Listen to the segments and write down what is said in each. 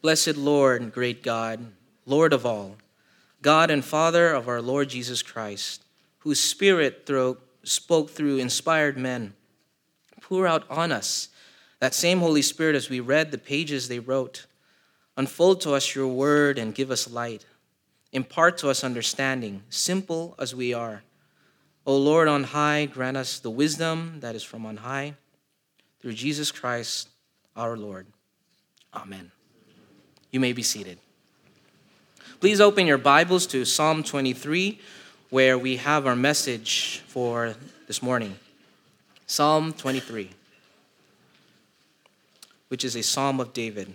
Blessed Lord and great God, Lord of all, God and Father of our Lord Jesus Christ, whose Spirit spoke through inspired men, pour out on us that same Holy Spirit as we read the pages they wrote. Unfold to us your word and give us light. Impart to us understanding, simple as we are. O Lord on high, grant us the wisdom that is from on high, through Jesus Christ our Lord. Amen. You may be seated. Please open your Bibles to Psalm 23, where we have our message for this morning. Psalm 23, which is a psalm of David.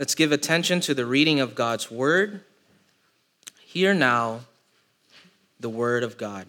Let's give attention to the reading of God's word. Hear now the word of God.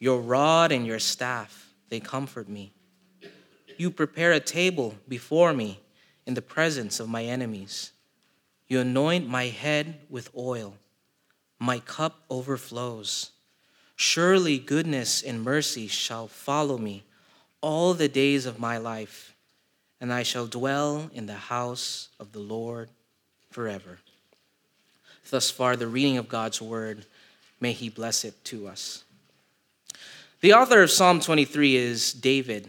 Your rod and your staff, they comfort me. You prepare a table before me in the presence of my enemies. You anoint my head with oil. My cup overflows. Surely goodness and mercy shall follow me all the days of my life, and I shall dwell in the house of the Lord forever. Thus far, the reading of God's word. May he bless it to us. The author of Psalm 23 is David.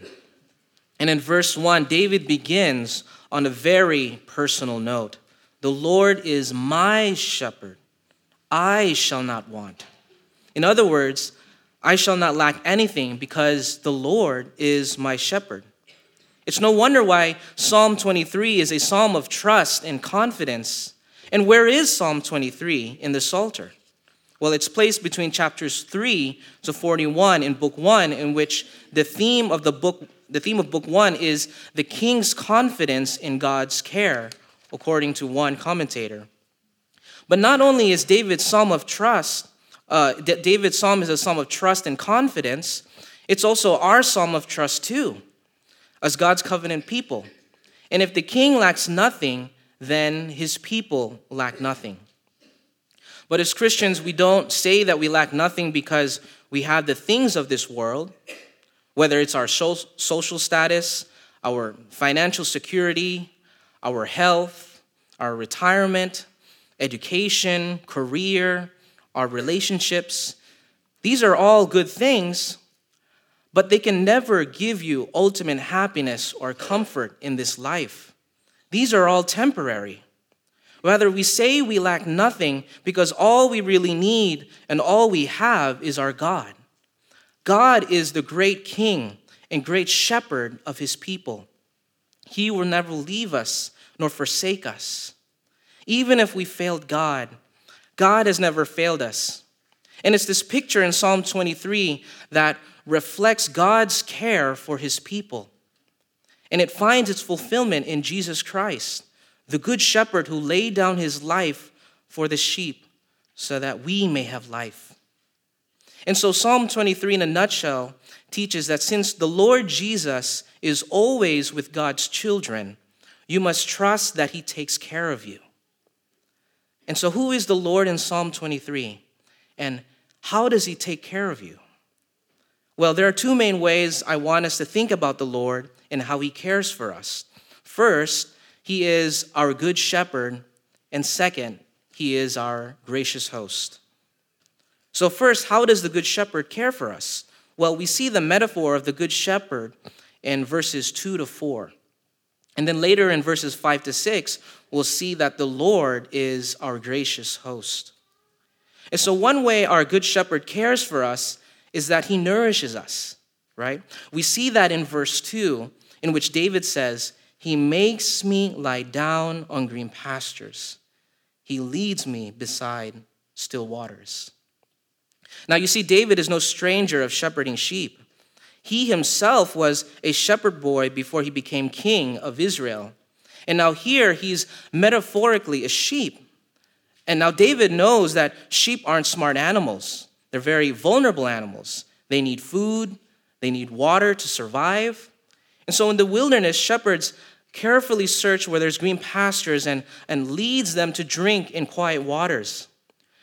And in verse 1, David begins on a very personal note. The Lord is my shepherd. I shall not want. In other words, I shall not lack anything because the Lord is my shepherd. It's no wonder why Psalm 23 is a psalm of trust and confidence. And where is Psalm 23 in the Psalter? Well, it's placed between chapters 3 to 41 in Book 1, in which the theme of Book 1 is the king's confidence in God's care, according to one commentator. But not only is David's psalm is a psalm of trust and confidence, it's also our psalm of trust too, as God's covenant people. And if the king lacks nothing, then his people lack nothing. But as Christians, we don't say that we lack nothing because we have the things of this world, whether it's our social status, our financial security, our health, our retirement, education, career, our relationships. These are all good things, but they can never give you ultimate happiness or comfort in this life. These are all temporary. Rather, we say we lack nothing because all we really need and all we have is our God. God is the great king and great shepherd of his people. He will never leave us nor forsake us. Even if we failed God, God has never failed us. And it's this picture in Psalm 23 that reflects God's care for his people. And it finds its fulfillment in Jesus Christ, the good shepherd who laid down his life for the sheep so that we may have life. And so Psalm 23 in a nutshell teaches that since the Lord Jesus is always with God's children, you must trust that he takes care of you. And so who is the Lord in Psalm 23? And how does he take care of you? Well, there are two main ways I want us to think about the Lord and how he cares for us. First, he is our good shepherd, and second, he is our gracious host. So first, how does the good shepherd care for us? Well, we see the metaphor of the good shepherd in verses 2 to 4. And then later in verses 5 to 6, we'll see that the Lord is our gracious host. And so one way our good shepherd cares for us is that he nourishes us, right? We see that in verse 2, in which David says, he makes me lie down on green pastures. He leads me beside still waters. Now you see, David is no stranger of shepherding sheep. He himself was a shepherd boy before he became king of Israel. And now here he's metaphorically a sheep. And now David knows that sheep aren't smart animals. They're very vulnerable animals. They need food. They need water to survive. And so in the wilderness, shepherds carefully search where there's green pastures and leads them to drink in quiet waters.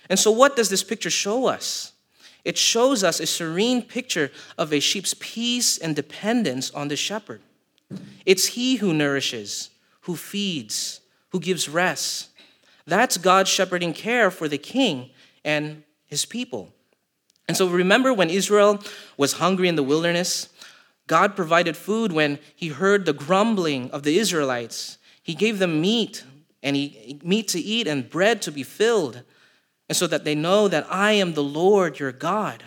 And so what does this picture show us? It shows us a serene picture of a sheep's peace and dependence on the shepherd. It's he who nourishes, who feeds, who gives rest. That's God's shepherding care for the king and his people. And so remember when Israel was hungry in the wilderness, God provided food when he heard the grumbling of the Israelites. He gave them meat to eat and bread to be filled, and so that they know that I am the Lord your God.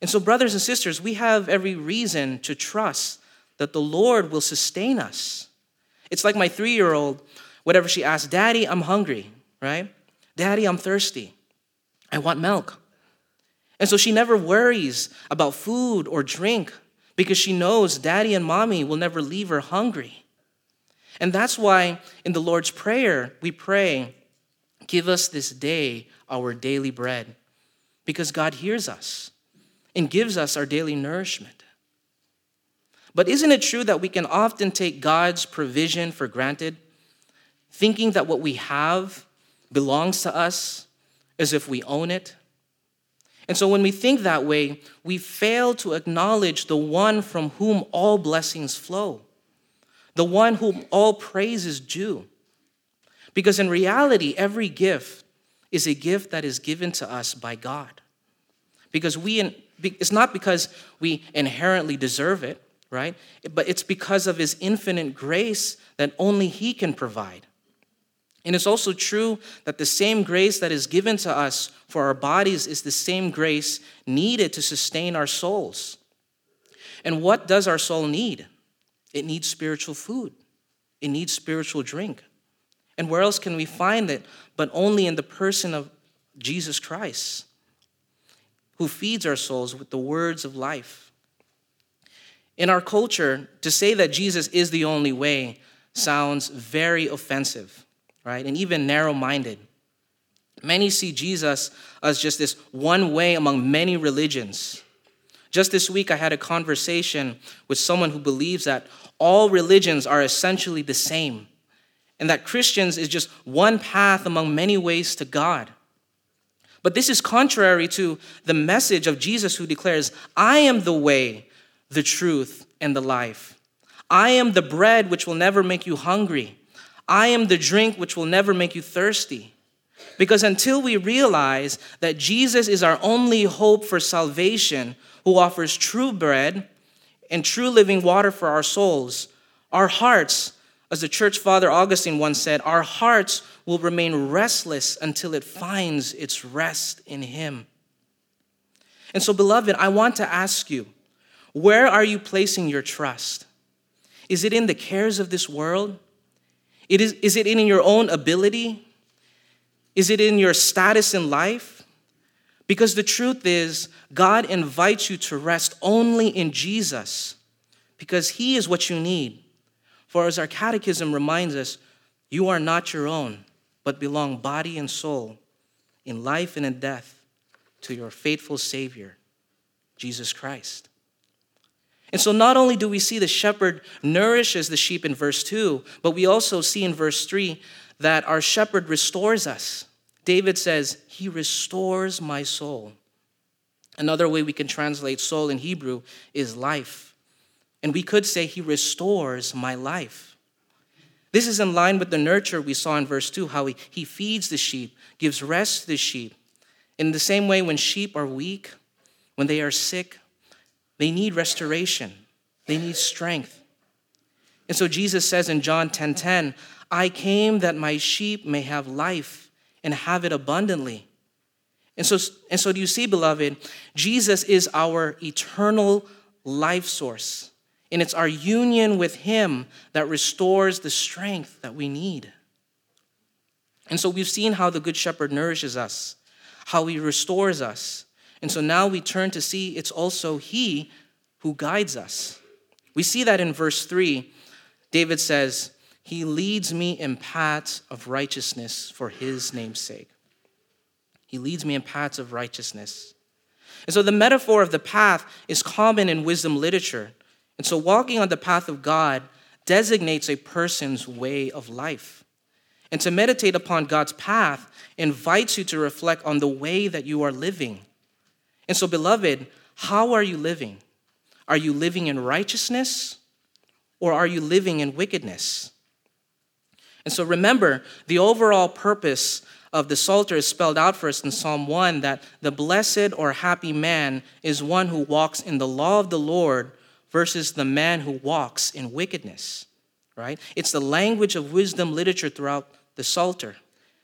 And so, brothers and sisters, we have every reason to trust that the Lord will sustain us. It's like my 3-year-old, whatever she asks, Daddy, I'm hungry, right? Daddy, I'm thirsty. I want milk. And so she never worries about food or drink, because she knows Daddy and Mommy will never leave her hungry. And that's why in the Lord's Prayer, we pray, give us this day our daily bread, because God hears us and gives us our daily nourishment. But isn't it true that we can often take God's provision for granted, thinking that what we have belongs to us as if we own it? And so when we think that way, we fail to acknowledge the one from whom all blessings flow, the one whom all praise is due. Because in reality, every gift is a gift that is given to us by God. Because it's not because we inherently deserve it, right? But it's because of his infinite grace that only he can provide. And it's also true that the same grace that is given to us for our bodies is the same grace needed to sustain our souls. And what does our soul need? It needs spiritual food. It needs spiritual drink. And where else can we find it but only in the person of Jesus Christ, who feeds our souls with the words of life? In our culture, to say that Jesus is the only way sounds very offensive, right? And even narrow-minded. Many see Jesus as just this one way among many religions. Just this week, I had a conversation with someone who believes that all religions are essentially the same, and that Christians is just one path among many ways to God. But this is contrary to the message of Jesus, who declares, I am the way, the truth, and the life. I am the bread which will never make you hungry. I am the drink which will never make you thirsty. Because until we realize that Jesus is our only hope for salvation, who offers true bread and true living water for our souls, our hearts, as the church father Augustine once said, our hearts will remain restless until it finds its rest in him. And so, beloved, I want to ask you, where are you placing your trust? Is it in the cares of this world? Is it in your own ability? Is it in your status in life? Because the truth is, God invites you to rest only in Jesus, because he is what you need. For as our catechism reminds us, you are not your own, but belong body and soul, in life and in death, to your faithful Savior, Jesus Christ. And so not only do we see the shepherd nourishes the sheep in verse 2, but we also see in verse 3 that our shepherd restores us. David says, he restores my soul. Another way we can translate soul in Hebrew is life. And we could say, he restores my life. This is in line with the nurture we saw in verse 2, how he feeds the sheep, gives rest to the sheep. In the same way, when sheep are weak, when they are sick, they need restoration. They need strength. And so Jesus says in John 10:10, I came that my sheep may have life and have it abundantly. And so do you see, beloved, Jesus is our eternal life source. And it's our union with him that restores the strength that we need. And so we've seen how the Good Shepherd nourishes us, how he restores us. And so now we turn to see it's also he who guides us. We see that in verse 3. David says, "He leads me in paths of righteousness for his name's sake." He leads me in paths of righteousness. And so the metaphor of the path is common in wisdom literature. And so walking on the path of God designates a person's way of life. And to meditate upon God's path invites you to reflect on the way that you are living. And so, beloved, how are you living? Are you living in righteousness, or are you living in wickedness? And so remember, the overall purpose of the Psalter is spelled out for us in Psalm 1, that the blessed or happy man is one who walks in the law of the Lord versus the man who walks in wickedness, right? It's the language of wisdom literature throughout the Psalter.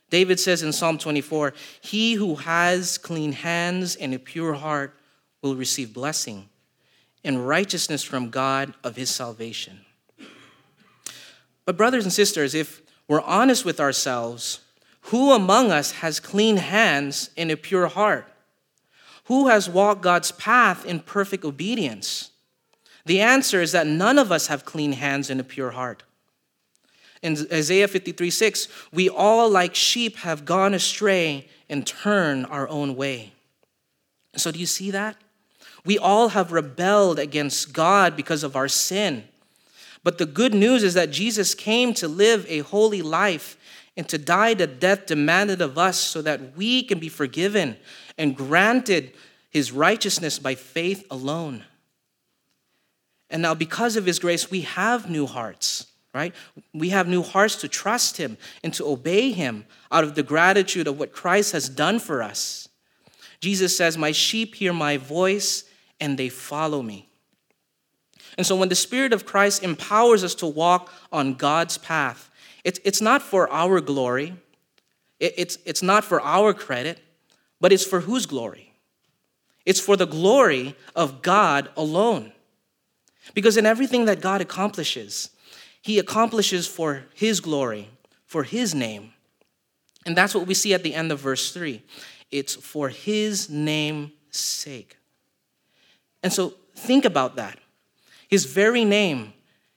David says in Psalm 24, "He who has clean hands and a pure heart will receive blessing and righteousness from God of his salvation." But brothers and sisters, if we're honest with ourselves, who among us has clean hands and a pure heart? Who has walked God's path in perfect obedience? The answer is that none of us have clean hands and a pure heart. In Isaiah 53:6, "We all like sheep have gone astray and turn our own way." So do you see that? We all have rebelled against God because of our sin. But the good news is that Jesus came to live a holy life and to die the death demanded of us so that we can be forgiven and granted his righteousness by faith alone. And now because of his grace, we have new hearts, right? We have new hearts to trust him and to obey him out of the gratitude of what Christ has done for us. Jesus says, "My sheep hear my voice and they follow me." And so when the Spirit of Christ empowers us to walk on God's path, it's not for our glory, it's not for our credit, but it's for whose glory? It's for the glory of God alone. Because in everything that God accomplishes, he accomplishes for his glory, for his name. And that's what we see at the end of verse 3. It's for his name's sake. And so think about that. His very name,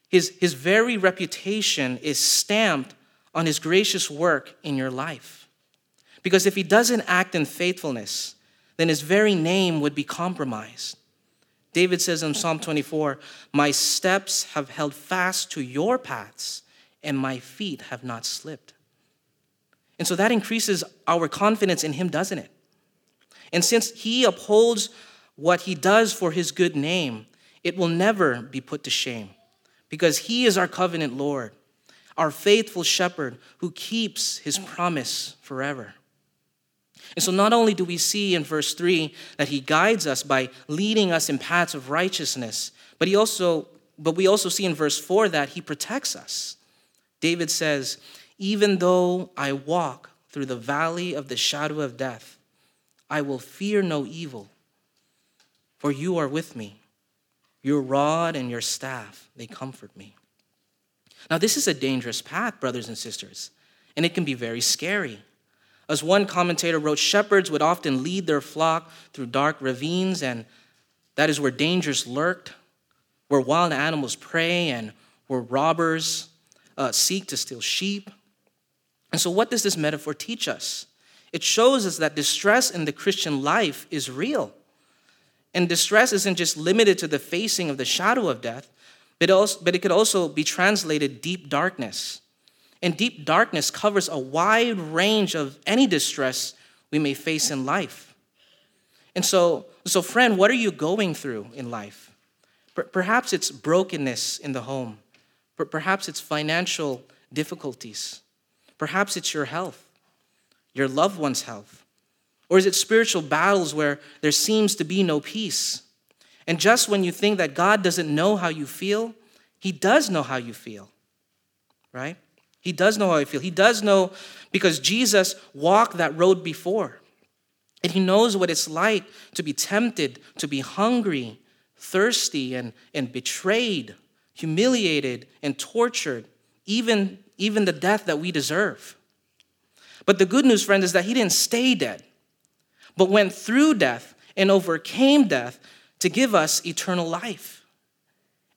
his very reputation is stamped on his gracious work in your life. Because if he doesn't act in faithfulness, then his very name would be compromised. David says in Psalm 24, "My steps have held fast to your paths, and my feet have not slipped." And so that increases our confidence in him, doesn't it? And since he upholds what he does for his good name, it will never be put to shame, because he is our covenant Lord, our faithful shepherd who keeps his promise forever. And so not only do we see in verse 3 that he guides us by leading us in paths of righteousness, but we also see in verse 4 that he protects us. David says, "Even though I walk through the valley of the shadow of death, I will fear no evil, for you are with me. Your rod and your staff, they comfort me." Now, this is a dangerous path, brothers and sisters, and it can be very scary. As one commentator wrote, shepherds would often lead their flock through dark ravines, and that is where dangers lurked, where wild animals prey, and where robbers seek to steal sheep. And so what does this metaphor teach us? It shows us that distress in the Christian life is real. And distress isn't just limited to the facing of the shadow of death, but it could also be translated deep darkness. And deep darkness covers a wide range of any distress we may face in life. And so friend, what are you going through in life? Perhaps it's brokenness in the home. Perhaps it's financial difficulties. Perhaps it's your health, your loved one's health. Or is it spiritual battles where there seems to be no peace? And just when you think that God doesn't know how you feel, he does know how you feel, right? He does know how you feel. He does know because Jesus walked that road before. And he knows what it's like to be tempted, to be hungry, thirsty, and betrayed, humiliated, and tortured, even the death that we deserve. But the good news, friend, is that he didn't stay dead, but went through death and overcame death to give us eternal life.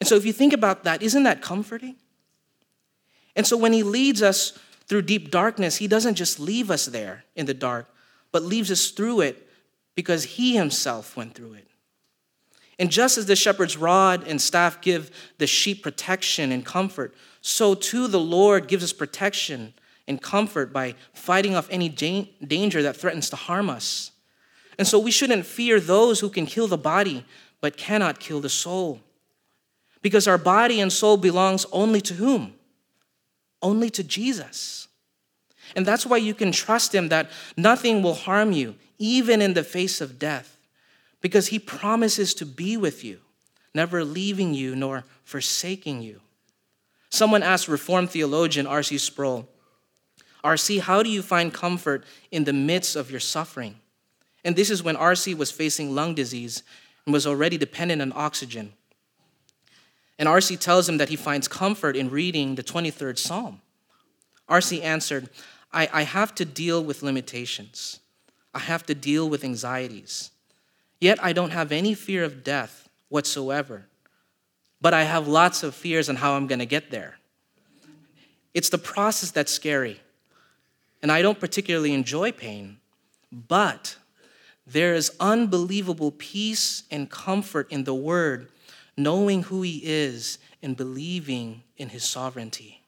And so if you think about that, isn't that comforting? And so when he leads us through deep darkness, he doesn't just leave us there in the dark, but leaves us through it because he himself went through it. And just as the shepherd's rod and staff give the sheep protection and comfort, so too the Lord gives us protection and comfort by fighting off any danger that threatens to harm us. And so we shouldn't fear those who can kill the body but cannot kill the soul. Because our body and soul belongs only to whom? Only to Jesus. And that's why you can trust him that nothing will harm you, even in the face of death. Because he promises to be with you, never leaving you nor forsaking you. Someone asked Reformed theologian R.C. Sproul, R.C., how do you find comfort in the midst of your suffering? And this is when R.C. was facing lung disease and was already dependent on oxygen. And R.C. tells him that he finds comfort in reading the 23rd Psalm. R.C. answered, I have to deal with limitations. I have to deal with anxieties. Yet I don't have any fear of death whatsoever. But I have lots of fears on how I'm going to get there. It's the process that's scary. And I don't particularly enjoy pain. But there is unbelievable peace and comfort in the Word, knowing who he is and believing in his sovereignty.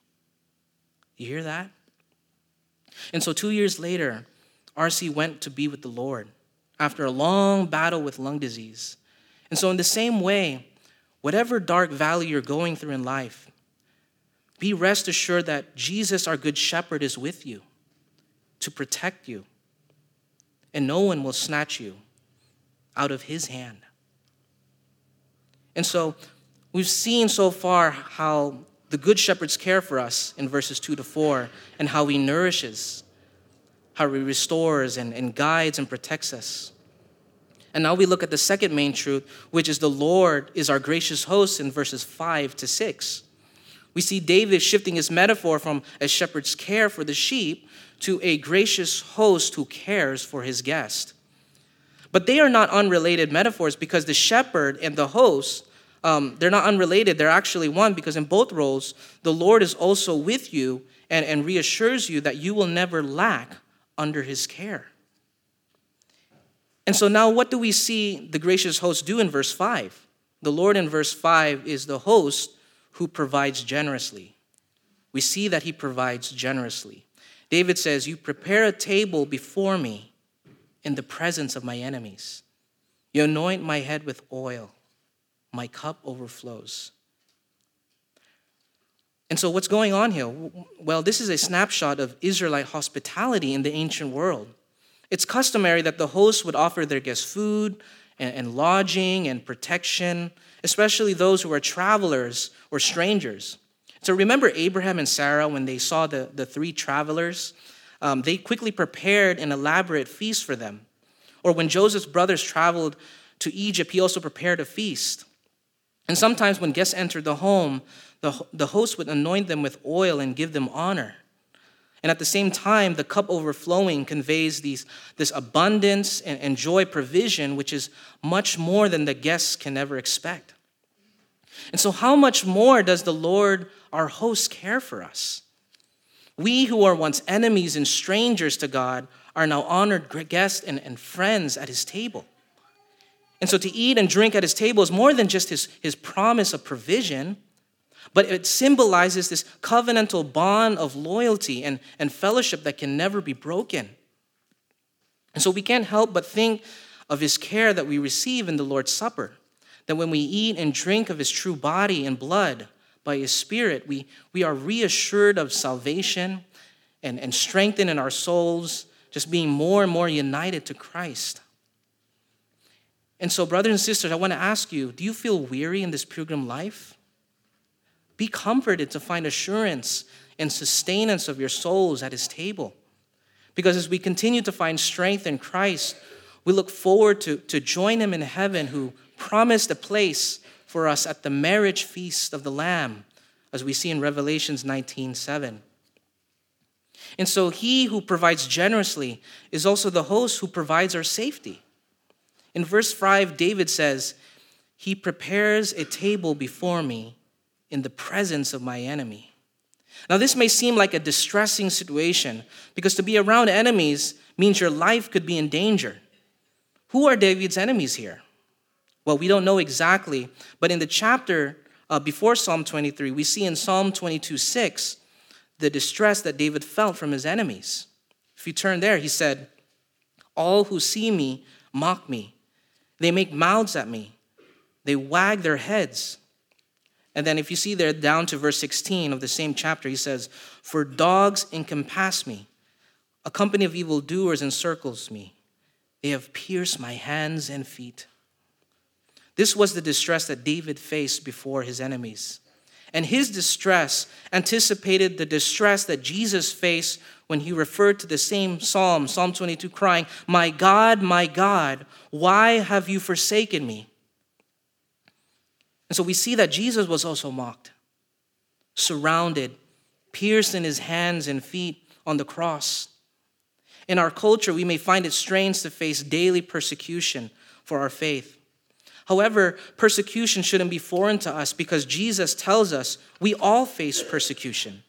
You hear that? And so 2 years later, R.C. went to be with the Lord after a long battle with lung disease. And so in the same way, whatever dark valley you're going through in life, be rest assured that Jesus, our good shepherd, is with you to protect you. And no one will snatch you out of his hand. And so we've seen so far how the good shepherd's care for us in verses 2 to 4, and how he nourishes, how he restores and guides and protects us. And now we look at the second main truth, which is the Lord is our gracious host in verses 5 to 6. We see David shifting his metaphor from a shepherd's care for the sheep to a gracious host who cares for his guest. But they are not unrelated metaphors, because the shepherd and the host, they're not unrelated. They're actually one, because in both roles, the Lord is also with you and reassures you that you will never lack under his care. And so now what do we see the gracious host do in verse 5? The Lord in verse 5 is the host who provides generously. We see that he provides generously. David says, "You prepare a table before me in the presence of my enemies. You anoint my head with oil. My cup overflows." And so what's going on here? Well, this is a snapshot of Israelite hospitality in the ancient world. It's customary that the hosts would offer their guests food and lodging and protection, especially those who are travelers or strangers. So remember Abraham and Sarah when they saw the three travelers? They quickly prepared an elaborate feast for them. Or when Joseph's brothers traveled to Egypt, he also prepared a feast. And sometimes when guests entered the home, the host would anoint them with oil and give them honor. And at the same time, the cup overflowing conveys this abundance and joy provision, which is much more than the guests can ever expect. And so how much more does the Lord, our host, care for us? We who are once enemies and strangers to God are now honored guests and friends at his table. And so to eat and drink at his table is more than just his promise of provision, but it symbolizes this covenantal bond of loyalty and fellowship that can never be broken. And so we can't help but think of his care that we receive in the Lord's Supper, that when we eat and drink of his true body and blood, by his Spirit, we are reassured of salvation and strengthened in our souls, just being more and more united to Christ. And so, brothers and sisters, I want to ask you, do you feel weary in this pilgrim life? Be comforted to find assurance and sustenance of your souls at his table. Because as we continue to find strength in Christ, we look forward to join him in heaven, who promised a place for us at the marriage feast of the Lamb, as we see in Revelations 19:7. And so he who provides generously is also the host who provides our safety. In verse 5, David says, He prepares a table before me in the presence of my enemy. Now, this may seem like a distressing situation because to be around enemies means your life could be in danger. Who are David's enemies here? Well, we don't know exactly, but in the chapter before Psalm 23, we see in Psalm 22:6 the distress that David felt from his enemies. If you turn there, he said, "All who see me mock me. They make mouths at me. They wag their heads." And then if you see there down to verse 16 of the same chapter, he says, "For dogs encompass me. A company of evildoers encircles me. They have pierced my hands and feet." This was the distress that David faced before his enemies. And his distress anticipated the distress that Jesus faced when he referred to the same psalm, Psalm 22, crying, my God, why have you forsaken me?" And so we see that Jesus was also mocked, surrounded, pierced in his hands and feet on the cross. In our culture, we may find it strange to face daily persecution for our faith. However, persecution shouldn't be foreign to us because Jesus tells us we all face persecution.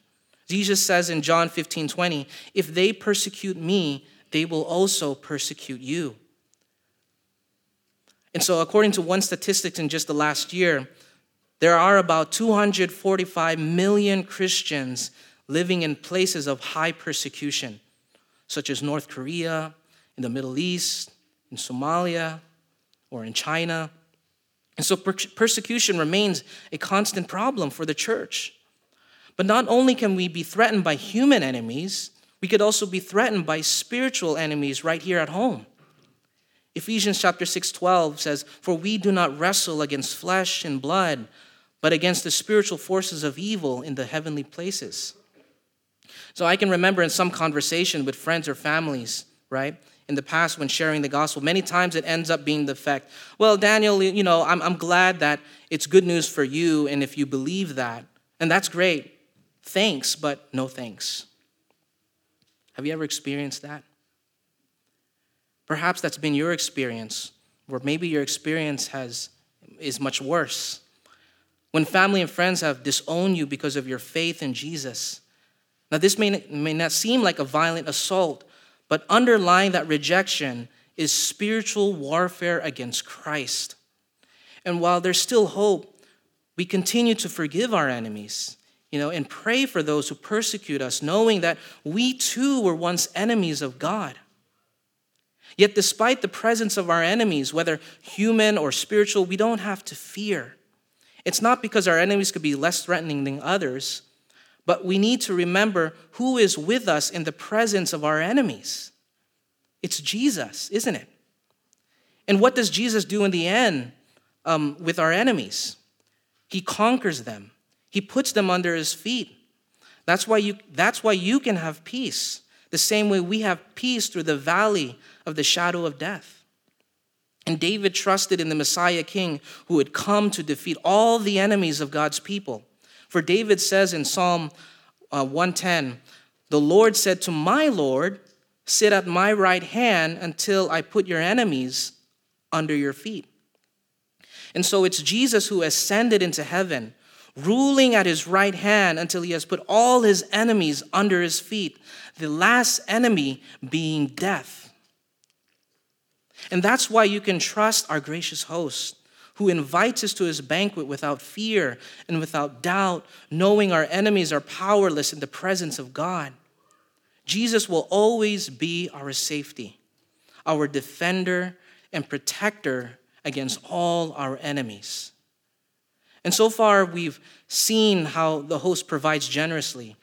Jesus says in John 15:20, "If they persecute me, they will also persecute you." And so according to one statistic in just the last year, there are about 245 million Christians living in places of high persecution, such as North Korea, in the Middle East, in Somalia, or in China. And so persecution remains a constant problem for the church. But not only can we be threatened by human enemies, we could also be threatened by spiritual enemies right here at home. Ephesians chapter 6:12 says, "For we do not wrestle against flesh and blood, but against the spiritual forces of evil in the heavenly places." So I can remember in some conversation with friends or families, right, in the past when sharing the gospel, many times it ends up being the fact, "Well, Daniel, I'm glad that it's good news for you, and if you believe that, and that's great. Thanks, but no thanks." Have you ever experienced that? Perhaps that's been your experience, or maybe your experience is much worse. When family and friends have disowned you because of your faith in Jesus. Now, this may not seem like a violent assault, but underlying that rejection is spiritual warfare against Christ. And while there's still hope, we continue to forgive our enemies, and pray for those who persecute us, knowing that we too were once enemies of God. Yet despite the presence of our enemies, whether human or spiritual, we don't have to fear. It's not because our enemies could be less threatening than others, but we need to remember who is with us in the presence of our enemies. It's Jesus, isn't it? And what does Jesus do in the end with our enemies? He conquers them. He puts them under his feet. That's why you can have peace, the same way we have peace through the valley of the shadow of death. And David trusted in the Messiah King who would come to defeat all the enemies of God's people. For David says in Psalm 110, "The Lord said to my Lord, sit at my right hand until I put your enemies under your feet." And so it's Jesus who ascended into heaven, ruling at his right hand until he has put all his enemies under his feet, the last enemy being death. And that's why you can trust our gracious host, who invites us to his banquet without fear and without doubt, knowing our enemies are powerless in the presence of God. Jesus will always be our safety, our defender and protector against all our enemies. And so far, we've seen how the host provides generously,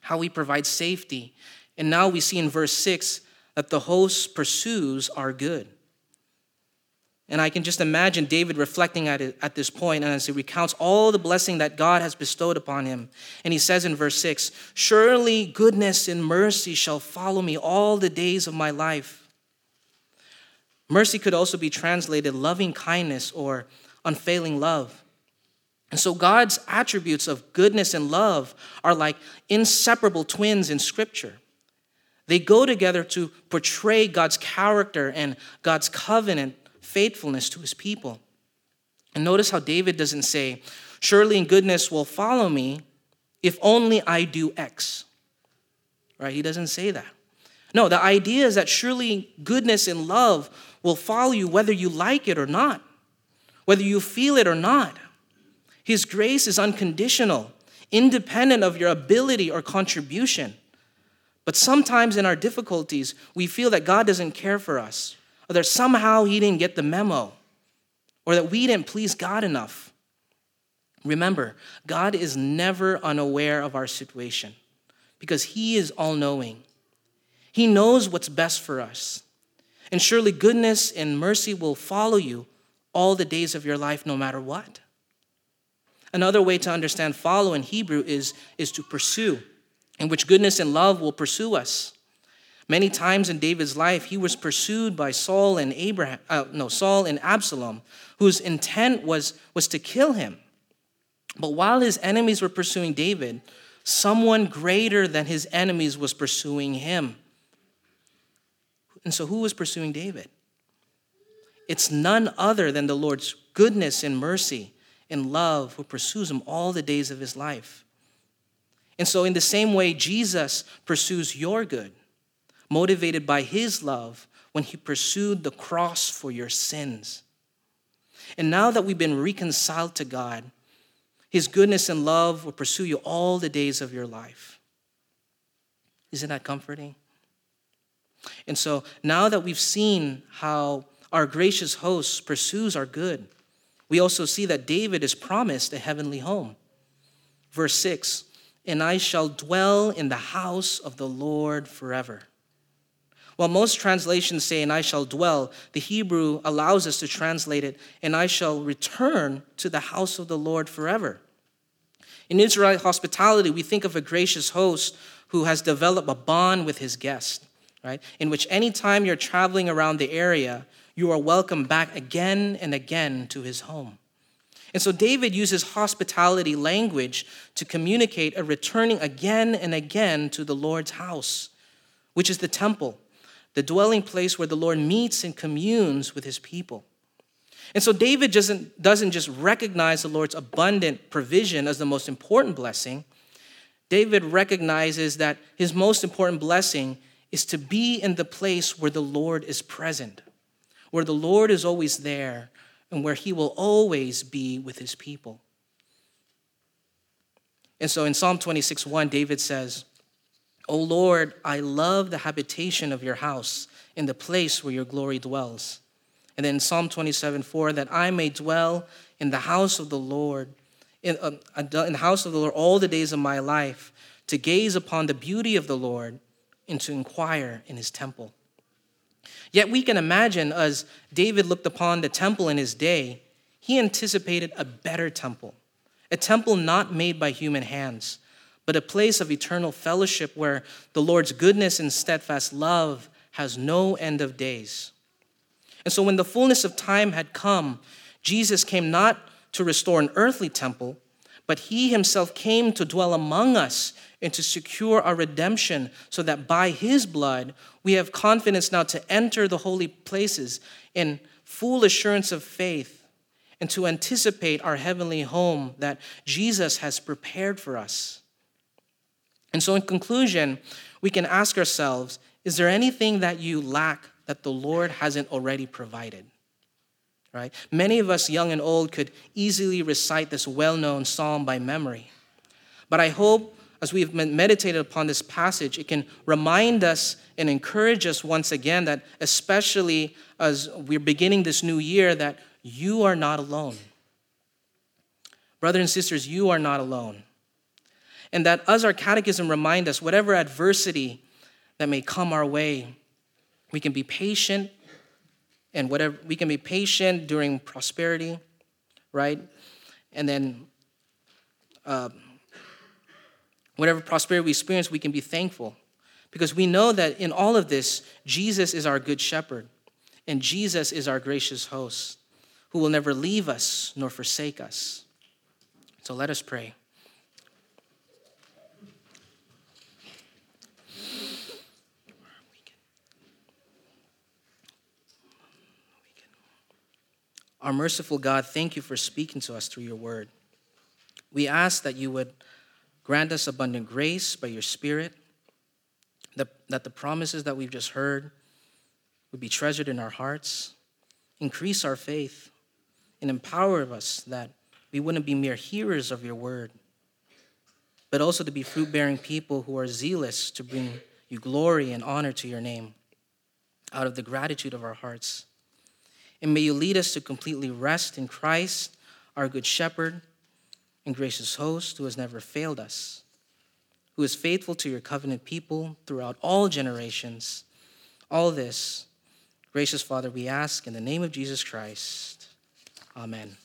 how he provides safety. And now we see in verse 6 that the host pursues our good. And I can just imagine David reflecting at this point and as he recounts all the blessing that God has bestowed upon him. And he says in verse 6, "Surely goodness and mercy shall follow me all the days of my life." Mercy could also be translated loving kindness or unfailing love. And so God's attributes of goodness and love are like inseparable twins in Scripture. They go together to portray God's character and God's covenant faithfulness to his people. And notice how David doesn't say, surely goodness will follow me if only I do X. Right? He doesn't say that. No, the idea is that surely goodness and love will follow you whether you like it or not, whether you feel it or not. His grace is unconditional, independent of your ability or contribution. But sometimes in our difficulties, we feel that God doesn't care for us, or that somehow he didn't get the memo, or that we didn't please God enough. Remember, God is never unaware of our situation because he is all-knowing. He knows what's best for us. And surely goodness and mercy will follow you all the days of your life, no matter what. Another way to understand follow in Hebrew is to pursue, in which goodness and love will pursue us. Many times in David's life, he was pursued by Saul and Absalom, whose intent was to kill him. But while his enemies were pursuing David, someone greater than his enemies was pursuing him. And so who was pursuing David? It's none other than the Lord's goodness and mercy and love who pursues him all the days of his life. And so in the same way, Jesus pursues your good, motivated by his love when he pursued the cross for your sins. And now that we've been reconciled to God, his goodness and love will pursue you all the days of your life. Isn't that comforting? And so now that we've seen how our gracious host pursues our good, we also see that David is promised a heavenly home. Verse 6, and I shall dwell in the house of the Lord forever. While most translations say, and I shall dwell, the Hebrew allows us to translate it, and I shall return to the house of the Lord forever. In Israelite hospitality, we think of a gracious host who has developed a bond with his guest. Right? In which any time you're traveling around the area, you are welcome back again and again to his home. And so David uses hospitality language to communicate a returning again and again to the Lord's house, which is the temple, the dwelling place where the Lord meets and communes with his people. And so David doesn't just recognize the Lord's abundant provision as the most important blessing. David recognizes that his most important blessing is to be in the place where the Lord is present, where the Lord is always there, and where he will always be with his people. And so in Psalm 26:1, David says, O Lord, I love the habitation of your house in the place where your glory dwells. And then in Psalm 27:4, that I may dwell in the house of the Lord, in the house of the Lord all the days of my life, to gaze upon the beauty of the Lord and to inquire in his temple. Yet we can imagine, as David looked upon the temple in his day, he anticipated a better temple, a temple not made by human hands, but a place of eternal fellowship where the Lord's goodness and steadfast love has no end of days. And so when the fullness of time had come, Jesus came not to restore an earthly temple, but he himself came to dwell among us and to secure our redemption, so that by his blood we have confidence now to enter the holy places in full assurance of faith and to anticipate our heavenly home that Jesus has prepared for us. And so in conclusion, we can ask ourselves, is there anything that you lack that the Lord hasn't already provided? Right? Many of us, young and old, could easily recite this well-known psalm by memory. But I hope, as we've meditated upon this passage, it can remind us and encourage us once again that, especially as we're beginning this new year, that you are not alone. Brothers and sisters, you are not alone. And that, as our catechism reminds us, whatever adversity that may come our way, we can be patient. And whatever, we can be patient during prosperity, right? And then whatever prosperity we experience, we can be thankful. Because we know that in all of this, Jesus is our good shepherd. And Jesus is our gracious host who will never leave us nor forsake us. So let us pray. Our merciful God, thank you for speaking to us through your word. We ask that you would grant us abundant grace by your Spirit, that the promises that we've just heard would be treasured in our hearts. Increase our faith and empower us that we wouldn't be mere hearers of your word, but also to be fruit-bearing people who are zealous to bring you glory and honor to your name out of the gratitude of our hearts. And may you lead us to completely rest in Christ, our good shepherd and gracious host, who has never failed us, who is faithful to your covenant people throughout all generations. All this, gracious Father, we ask in the name of Jesus Christ. Amen.